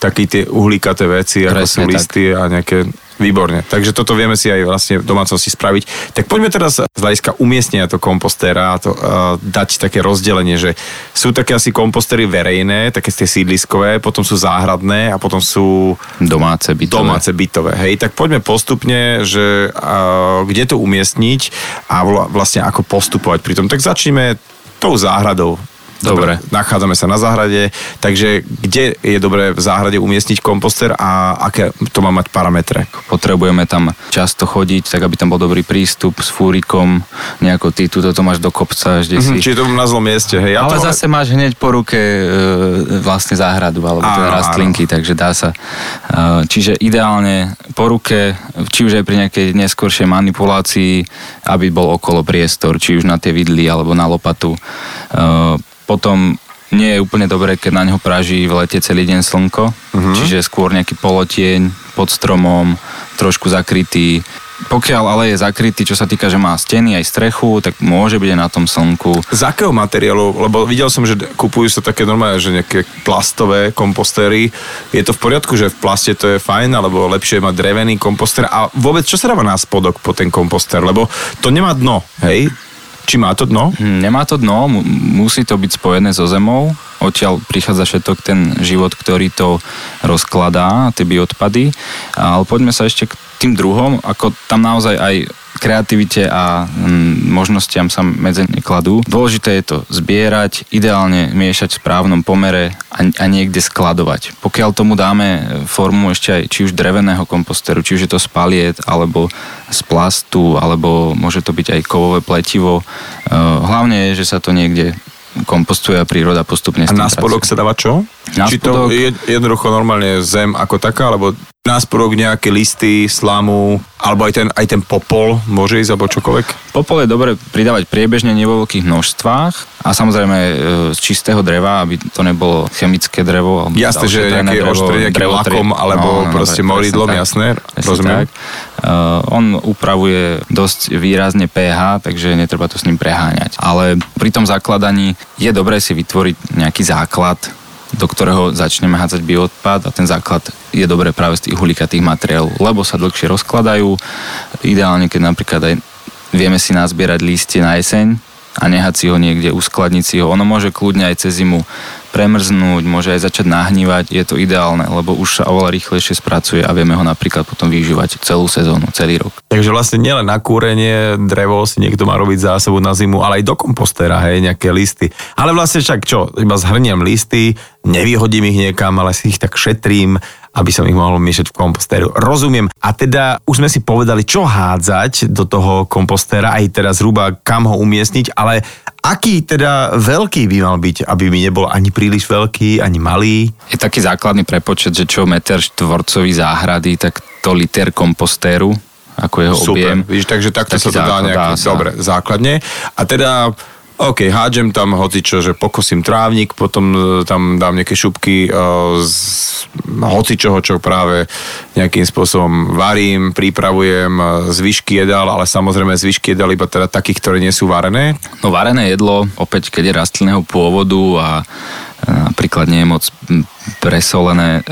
taký tie uhlíkaté veci, presne, ako sú listy tak. A nejaké... Výborne, takže toto vieme si aj vlastne v domácnosti spraviť. Tak poďme teraz z hľadiska umiestnenia toho kompostéra to, uh, dať také rozdelenie, že sú také asi kompostery verejné, také tie sídliskové, potom sú záhradné a potom sú domáce bytové. Domáce bytové. Hej, tak poďme postupne, že uh, kde to umiestniť a vlastne ako postupovať pri tom. Tak začneme tou záhradou. Dobre. Dobre, nachádzame sa na záhrade, takže kde je dobré v záhrade umiestniť komposter a aké to má mať parametre? Potrebujeme tam často chodiť, tak aby tam bol dobrý prístup s fúrikom, nejako ty tuto to máš do kopca, vždy mm-hmm, si... Čiže to na zlom mieste, hej. Ale to... zase máš hneď po ruke e, vlastne záhradu, alebo áno, teda rastlinky, áno. Takže dá sa. E, čiže ideálne po ruke, či už aj pri nejakej neskôršej manipulácii, aby bol okolo priestor, či už na tie vidly, alebo na lopatu. E, Potom nie je úplne dobré, keď na ňo praží v lete celý deň slnko, uh-huh. čiže skôr nejaký polotieň pod stromom, trošku zakrytý. Pokiaľ ale je zakrytý, čo sa týka, že má steny aj strechu, tak môže byť aj na tom slnku. Z akého materiálu? Lebo videl som, že kupujú sa také normálne, že nejaké plastové kompostéry. Je to v poriadku, že v plaste to je fajn, alebo lepšie mať drevený kompostér? A vôbec, čo sa dáva na spodok po ten kompostér? Lebo to nemá dno, hej? Či má to dno? Nemá to dno, musí to byť spojené so zemou, odtiaľ prichádza všetok ten život, ktorý to rozkladá, tie bioodpady, ale poďme sa ešte k tým druhom, ako tam naozaj aj kreativite a možnostiam sa medzi ne kladú. Dôležité je to zbierať, ideálne miešať v správnom pomere a niekde skladovať. Pokiaľ tomu dáme formu ešte aj či už dreveného komposteru, či už je to z paliet, alebo z plastu, alebo môže to byť aj kovové pletivo. Hlavne je, že sa to niekde kompostuje a príroda postupne s tým pracuje. A na spodok sa dáva čo? Na či spodok... to je jednoducho normálne zem ako taká, alebo na spodok nejaké listy, slamu, alebo aj ten, aj ten popol môže ísť, alebo čokoľvek? Popol je dobre pridávať priebežne, nie vo veľkých množstvách a samozrejme z čistého dreva, aby to nebolo chemické drevo. Jasné, že nejaké oštre, nejakým lakom, alebo no, no, proste no, moridlom, jasné? Rozumiem. Uh, on upravuje dosť výrazne pé há, takže netreba to s ním preháňať. Ale pri tom zakladaní je dobré si vytvoriť nejaký základ, do ktorého začneme hádzať bioodpad a ten základ je dobré práve z tých uhlikatých materiálov, lebo sa dlhšie rozkladajú. Ideálne, keď napríklad aj vieme si nazbierať lístie na jeseň a nehať si ho niekde, uskladniť si ho. Ono môže kľudne aj cez zimu premrznúť, môže aj začať nahnívať, je to ideálne, lebo už sa oveľa rýchlejšie spracuje a vieme ho napríklad potom využívať celú sezónu, celý rok. Takže vlastne nielen na kúrenie drevo si niekto má robiť zásobu na zimu, ale aj do kompostéra, hej, nejaké listy. Ale vlastne však čo, iba zhrniem listy, nevyhodím ich niekam, ale si ich tak šetrím, aby som ich mohol miešať v kompostéru. Rozumiem. A teda už sme si povedali, čo hádzať do toho kompostéra, aj teda zhruba kam ho umiestniť, ale aký teda veľký by mal byť, aby mi nebol ani príliš veľký, ani malý? Je taký základný prepočet, že čo meter štvorcový záhrady, tak to liter kompostéru, ako jeho super objem. Víš, takže takto taký sa to dá nejaké dobre základne. A teda OK, hádžem tam hocičo, že pokosím trávnik, potom tam dám nejaké šupky z hocičoho, čo práve nejakým spôsobom varím, pripravujem, zvyšky jedál, ale samozrejme zvyšky jedál iba teda takých, ktoré nie sú varené. No varené jedlo, opäť keď je rastlinného pôvodu a napríklad nie je moc presolené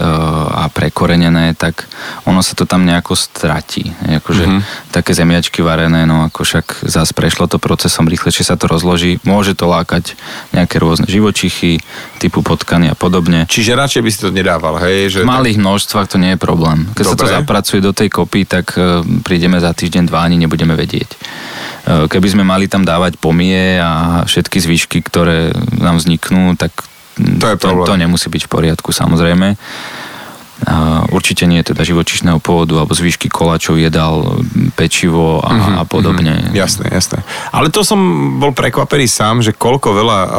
a prekorenené, tak ono sa to tam nejako stratí. Akože mm-hmm. také zemiačky varené, no ako však zás prešlo to procesom, rýchlejšie sa to rozloží, môže to lákať nejaké rôzne živočichy, typu potkany a podobne. Čiže radšej by si to nedával, hej? Že v malých tak... množstvách to nie je problém. Keď dobre. Sa to zapracuje do tej kopy, tak prídeme za týždeň, dva, ani nebudeme vedieť. Keby sme mali tam dávať pomie a všetky zvyšky, ktoré nám vzniknú, tak To, je to, to nemusí byť v poriadku, samozrejme. Určite nie je teda živočíšneho pôvodu alebo zvyšky koláčov, jedal, pečivo a, mm-hmm, a podobne. Mm-hmm. Jasné, jasné. Ale to som bol prekvapený sám, že koľko veľa uh,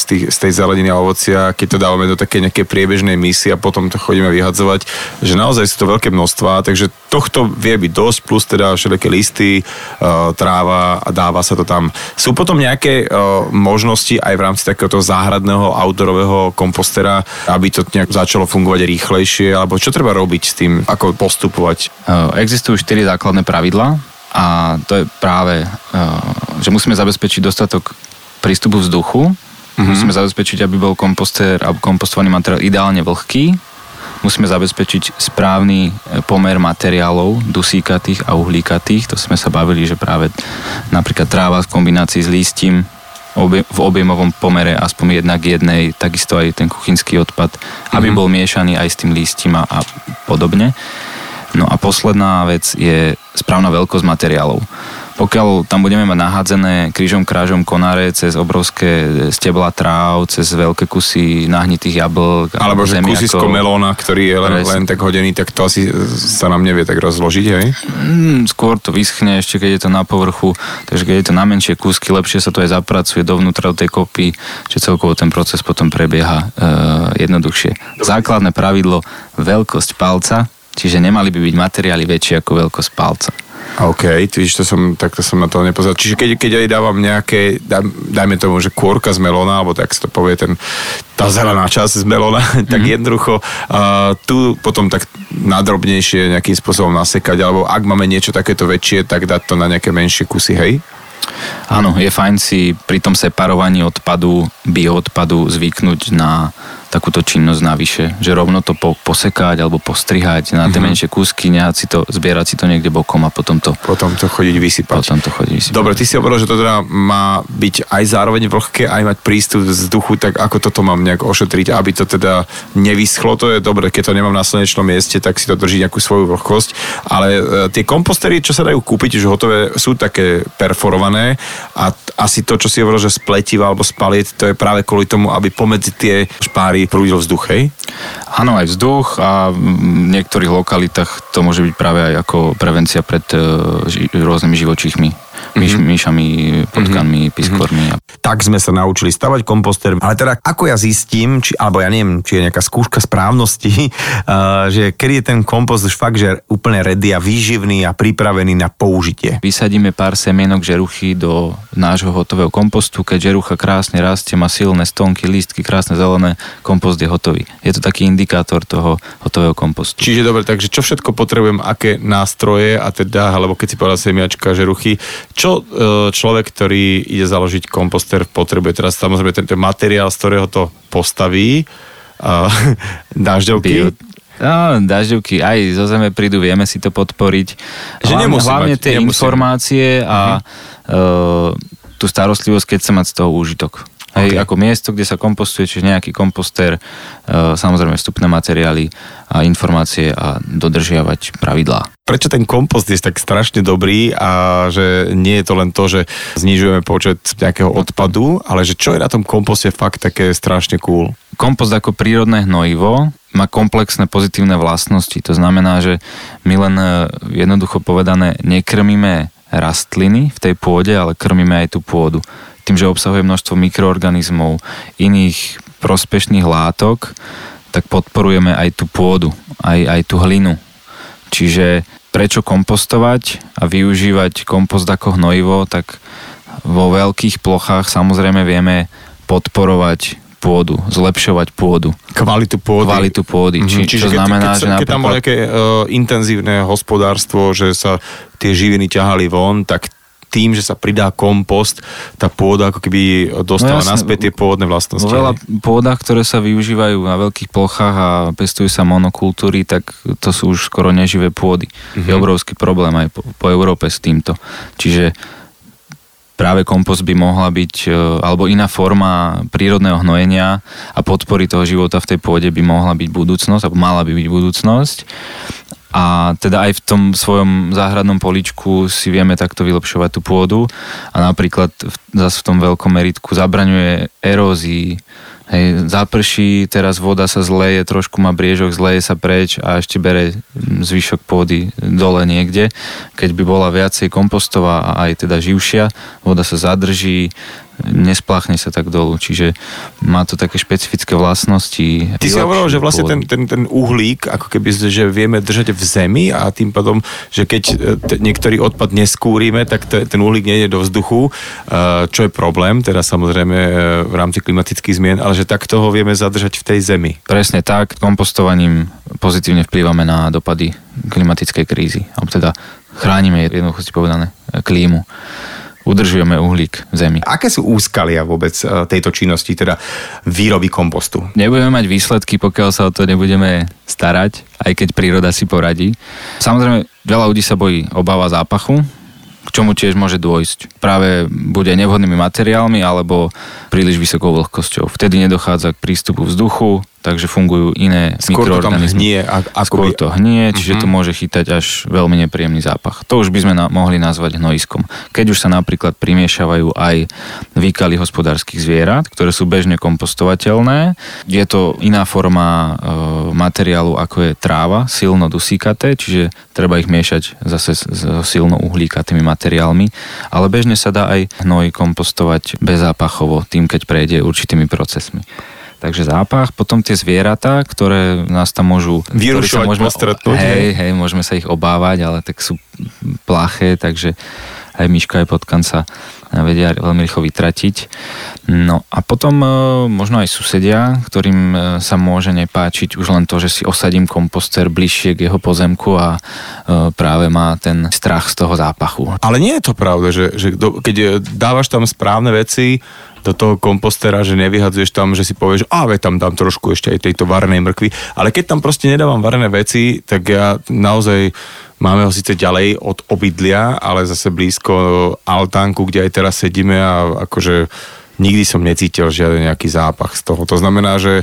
z, tých, z tej zeleniny a ovocia, keď to dávame do také nejakej priebežnej misy a potom to chodíme vyhadzovať, že naozaj sú to veľké množstvá, takže tohto vie byť dosť, plus teda všelijaké listy, uh, tráva a dáva sa to tam. Sú potom nejaké uh, možnosti aj v rámci takéhoto záhradného, outdoorového kompostera, aby to nejak začalo fungovať rýchlejšie? Alebo čo treba robiť s tým, ako postupovať? Existujú štyri základné pravidlá a to je práve, že musíme zabezpečiť dostatok prístupu vzduchu, mm-hmm. musíme zabezpečiť, aby bol kompostér alebo kompostovaný materiál ideálne vlhký, musíme zabezpečiť správny pomer materiálov, dusíkatých a uhlíkatých, to sme sa bavili, že práve napríklad tráva v kombinácii s lístím v objemovom pomere aspoň jedna k jednej, takisto aj ten kuchynský odpad, aby mm-hmm. bol miešaný aj s tým lístím a podobne. No a posledná vec je správna veľkosť materiálov. Pokiaľ tam budeme mať nahádzané krížom krážom konáre cez obrovské steblá tráv, cez veľké kusy nahnitých jablk. Alebo že kusisko melóna, ktorý je len, len tak hodený, tak to asi sa nám nevie tak rozložiť, hej? Skôr to vyschne ešte, keď je to na povrchu, takže keď je to na menšie kúsky, lepšie sa to aj zapracuje dovnútra do tej kopy, že celkovo ten proces potom prebieha e, jednoduchšie. Základné pravidlo, veľkosť palca, čiže nemali by byť materiály väčšie ako veľkosť palca. OK, tvíš, to som, takto som na to nepozeral. Čiže keď, keď aj dávam nejaké, daj, dajme tomu, že kôrka z melóna, alebo tak sa to povie, ten, tá zelená časť z melóna, mm-hmm. tak jednoducho uh, tu potom tak nadrobnejšie nejakým spôsobom nasekať, alebo ak máme niečo takéto väčšie, tak dať to na nejaké menšie kusy, hej? Áno, je fajn si pri tom separovaní odpadu, bioodpadu zvyknúť na takúto činnosť navyše, že rovno to po, posekať alebo postrihať na tie mm-hmm. menšie kúsky, nehať si to, zbierať si to niekde bokom a potom to... Potom to chodiť vysypať. Potom to chodiť vysypať. Dobre, ty si hovoril, že to teda má byť aj zároveň vlhké, aj mať prístup z vzduchu, tak ako toto mám nejak ošetriť, aby to teda nevyschlo, to je dobre, keď to nemám na slnečnom mieste, tak si to drží nejakú svoju vlhkosť, ale tie kompostery, čo sa dajú kúpiť, už hotové, sú také perforované a asi to, čo si hovoril, že spletiva alebo spaliť, to je práve kvôli tomu, aby pomedzi tie špáry prúdil vzduch, hej? Áno, aj vzduch a v niektorých lokalitách to môže byť práve aj ako prevencia pred ži- rôznymi živočíchmi. Mm-hmm. Myšami, potkanmi, mm-hmm. piskormi. A... Tak sme sa naučili stavať komposter, ale teda ako ja zistím, či, alebo ja neviem, či je nejaká skúška správnosti, uh, že kedy je ten kompost už fakt, že úplne ready a výživný a pripravený na použitie. Vysadíme pár semienok žeruchy do nášho hotového kompostu, keď žerucha krásne rastie, má silné stonky, lístky, krásne zelené, kompost je hotový. Je to taký indikátor toho hotového kompostu. Čiže dobre, takže čo všetko potrebujem, aké nástroje a teda, alebo keď si povedal semiačka žeruchy, čo človek, ktorý ide založiť komposter, potrebuje teraz samozrejme ten materiál, z ktorého to postaví, uh, dažďovky? Bio- no, dažďovky, aj zo zeme prídu, vieme si to podporiť. Že hlavne hlavne mať, tie nemusím. Informácie a uh, tú starostlivosť, keď sa mať z toho úžitok. Hej, okay. Ako miesto, kde sa kompostuje, čiže nejaký kompostér, e, samozrejme vstupné materiály a informácie a dodržiavať pravidlá. Prečo ten kompost je tak strašne dobrý a že nie je to len to, že znižujeme počet nejakého odpadu, ale že čo je na tom komposte fakt také strašne cool? Kompost ako prírodné hnojivo má komplexné pozitívne vlastnosti. To znamená, že my len jednoducho povedané nekrmíme rastliny v tej pôde, ale krmíme aj tú pôdu. Tým, že obsahuje množstvo mikroorganizmov, iných prospešných látok, tak podporujeme aj tú pôdu, aj, aj tú hlinu. Čiže prečo kompostovať a využívať kompost ako hnojivo, tak vo veľkých plochách samozrejme vieme podporovať pôdu, zlepšovať pôdu. Kvalitu pôdy. Kvalitu pôdy. Mm-hmm. Či, Čiže keď, znamená, keď, že napríklad... keď tam bolo nejaké uh, intenzívne hospodárstvo, že sa tie živiny ťahali von, tak tým, že sa pridá kompost, tá pôda ako keby dostala no naspäť tie pôvodné vlastnosti. V veľa pôdach, ktoré sa využívajú na veľkých plochách a pestujú sa monokultúry, tak to sú už skoro neživé pôdy. Mm-hmm. Je obrovský problém aj po, po Európe s týmto. Čiže práve kompost by mohla byť, alebo iná forma prírodného hnojenia a podpory toho života v tej pôde by mohla byť budúcnosť, alebo mala by byť budúcnosť. A teda aj v tom svojom záhradnom políčku si vieme takto vylepšovať tú pôdu a napríklad v, zase v tom veľkom meritku zabraňuje erózii. Hej, zaprší, teraz voda sa zleje, trošku má briežok, zleje sa preč a ešte bere zvyšok pôdy dole niekde. Keď by bola viacej kompostová a aj teda živšia, voda sa zadrží, nespláchne sa tak dolu, čiže má to také špecifické vlastnosti. Ty si hovoril, že vlastne ten, ten, ten uhlík, ako keby, že vieme držať v zemi a tým pádom, že keď t- niektorý odpad neskúrime, tak t- ten uhlík nejde do vzduchu, čo je problém, teda samozrejme v rámci klimatických zmien, ale že tak toho vieme zadržať v tej zemi. Presne tak, kompostovaním pozitívne vplývame na dopady klimatickej krízy, alebo teda chránime jednoducho si povedané klímu. Udržujeme uhlík v zemi. Aké sú úskalia vôbec tejto činnosti, teda výroby kompostu? Nebudeme mať výsledky, pokiaľ sa o to nebudeme starať, aj keď príroda si poradí. Samozrejme, veľa ľudí sa bojí, obáva zápachu, k čomu tiež môže dôjsť. Práve bude nevhodnými materiálmi alebo príliš vysokou vlhkosťou. Vtedy nedochádza k prístupu vzduchu, takže fungujú iné skôr mikroorganizmy. To tam hnie, akoby... Skôr to hnie, čiže uh-huh. to môže chytať až veľmi nepríjemný zápach. To už by sme na, mohli nazvať hnojiskom. Keď už sa napríklad primiešavajú aj výkaly hospodárskych zvierat, ktoré sú bežne kompostovateľné, je to iná forma e, materiálu, ako je tráva, silno dusíkaté, čiže treba ich miešať zase s, s silno uhlíkatými materiálmi, ale bežne sa dá aj hnoj kompostovať bezzápachovo, tým, keď prejde určitými procesmi. Takže zápach, potom tie zvieratá, ktoré nás tam môžu... Vyrušovať, môžeme postretnúť. Hej, hej, môžeme sa ich obávať, ale tak sú plaché, takže aj myška, aj potkan sa vedia veľmi rýchlo vytratiť. No a potom možno aj susedia, ktorým sa môže nepáčiť už len to, že si osadím komposter bližšie k jeho pozemku a práve má ten strach z toho zápachu. Ale nie je to pravda, že, že keď dávaš tam správne veci do toho kompostera, že nevyhadzuješ tam, že si povieš, a veď tam dám trošku ešte aj tejto varnej mrkvy, ale keď tam proste nedávam varné veci, tak ja naozaj máme ho síce ďalej od obydlia, ale zase blízko altánku, kde aj teraz sedíme a akože nikdy som necítil žiaden nejaký zápach z toho. To znamená, že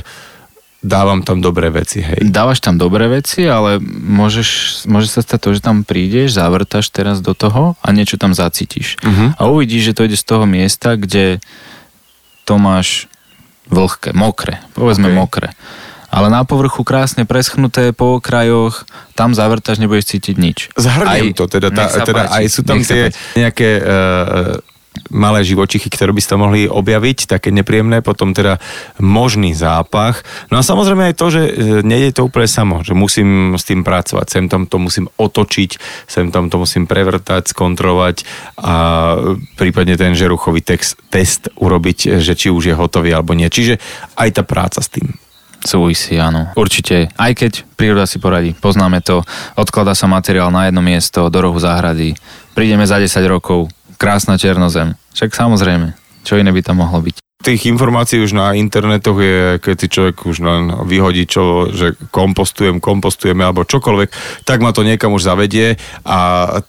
dávam tam dobré veci, hej. Dávaš tam dobré veci, ale môžeš, môže sa stať to, že tam prídeš, zavrtaš teraz do toho a niečo tam zacítiš. Uh-huh. A uvidíš, že to ide z toho miesta, kde to máš vlhké, mokré, povedzme okay. mokré. Ale na povrchu krásne preschnuté, po okrajoch, tam zavrtaš, nebudeš cítiť nič. Zhrním to, teda, tá, teda aj sú tam tie nejaké uh, malé živočichy, ktoré by ste mohli objaviť, také nepríjemné, potom teda možný zápach. No a samozrejme aj to, že nejde to úplne samo, že musím s tým pracovať, sem tam to musím otočiť, sem tam to musím prevrtať, skontrolovať a prípadne ten žeruchový text, test urobiť, že či už je hotový alebo nie. Čiže aj tá práca s tým. Súvisí, áno. Určite. Aj keď príroda si poradí. Poznáme to. Odkladá sa materiál na jedno miesto, do rohu záhrady. Prídeme za desať rokov. Krásna černozem. Však samozrejme. Čo iné by tam mohlo byť? Ty tých informácií už na internetoch je, keď si človek už len vyhodí, čo, že kompostujem, kompostujeme alebo čokoľvek, tak ma to niekam už zavedie a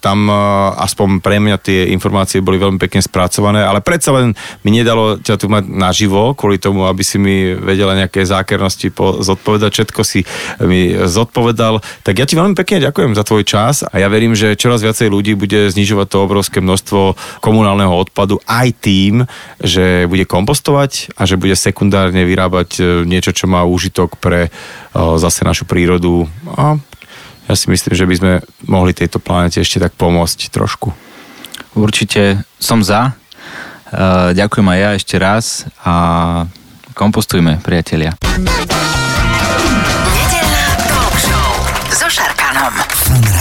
tam aspoň pre mňa tie informácie boli veľmi pekne spracované, ale predsa len mi nedalo ťa tu mať naživo kvôli tomu, aby si mi vedela nejaké zákernosti po zodpovedať, všetko si mi zodpovedal, tak ja ti veľmi pekne ďakujem za tvoj čas a ja verím, že čoraz viacej ľudí bude znižovať to obrovské množstvo komunálneho odpadu aj tým, že bude kompostovať a že bude sekundárne vyrábať niečo, čo má úžitok pre o, zase našu prírodu. A ja si myslím, že by sme mohli tejto planete ešte tak pomôcť trošku. Určite som za. E, ďakujem aj ja ešte raz a kompostujme, priatelia. Nedeľná talk show so Šarkanom.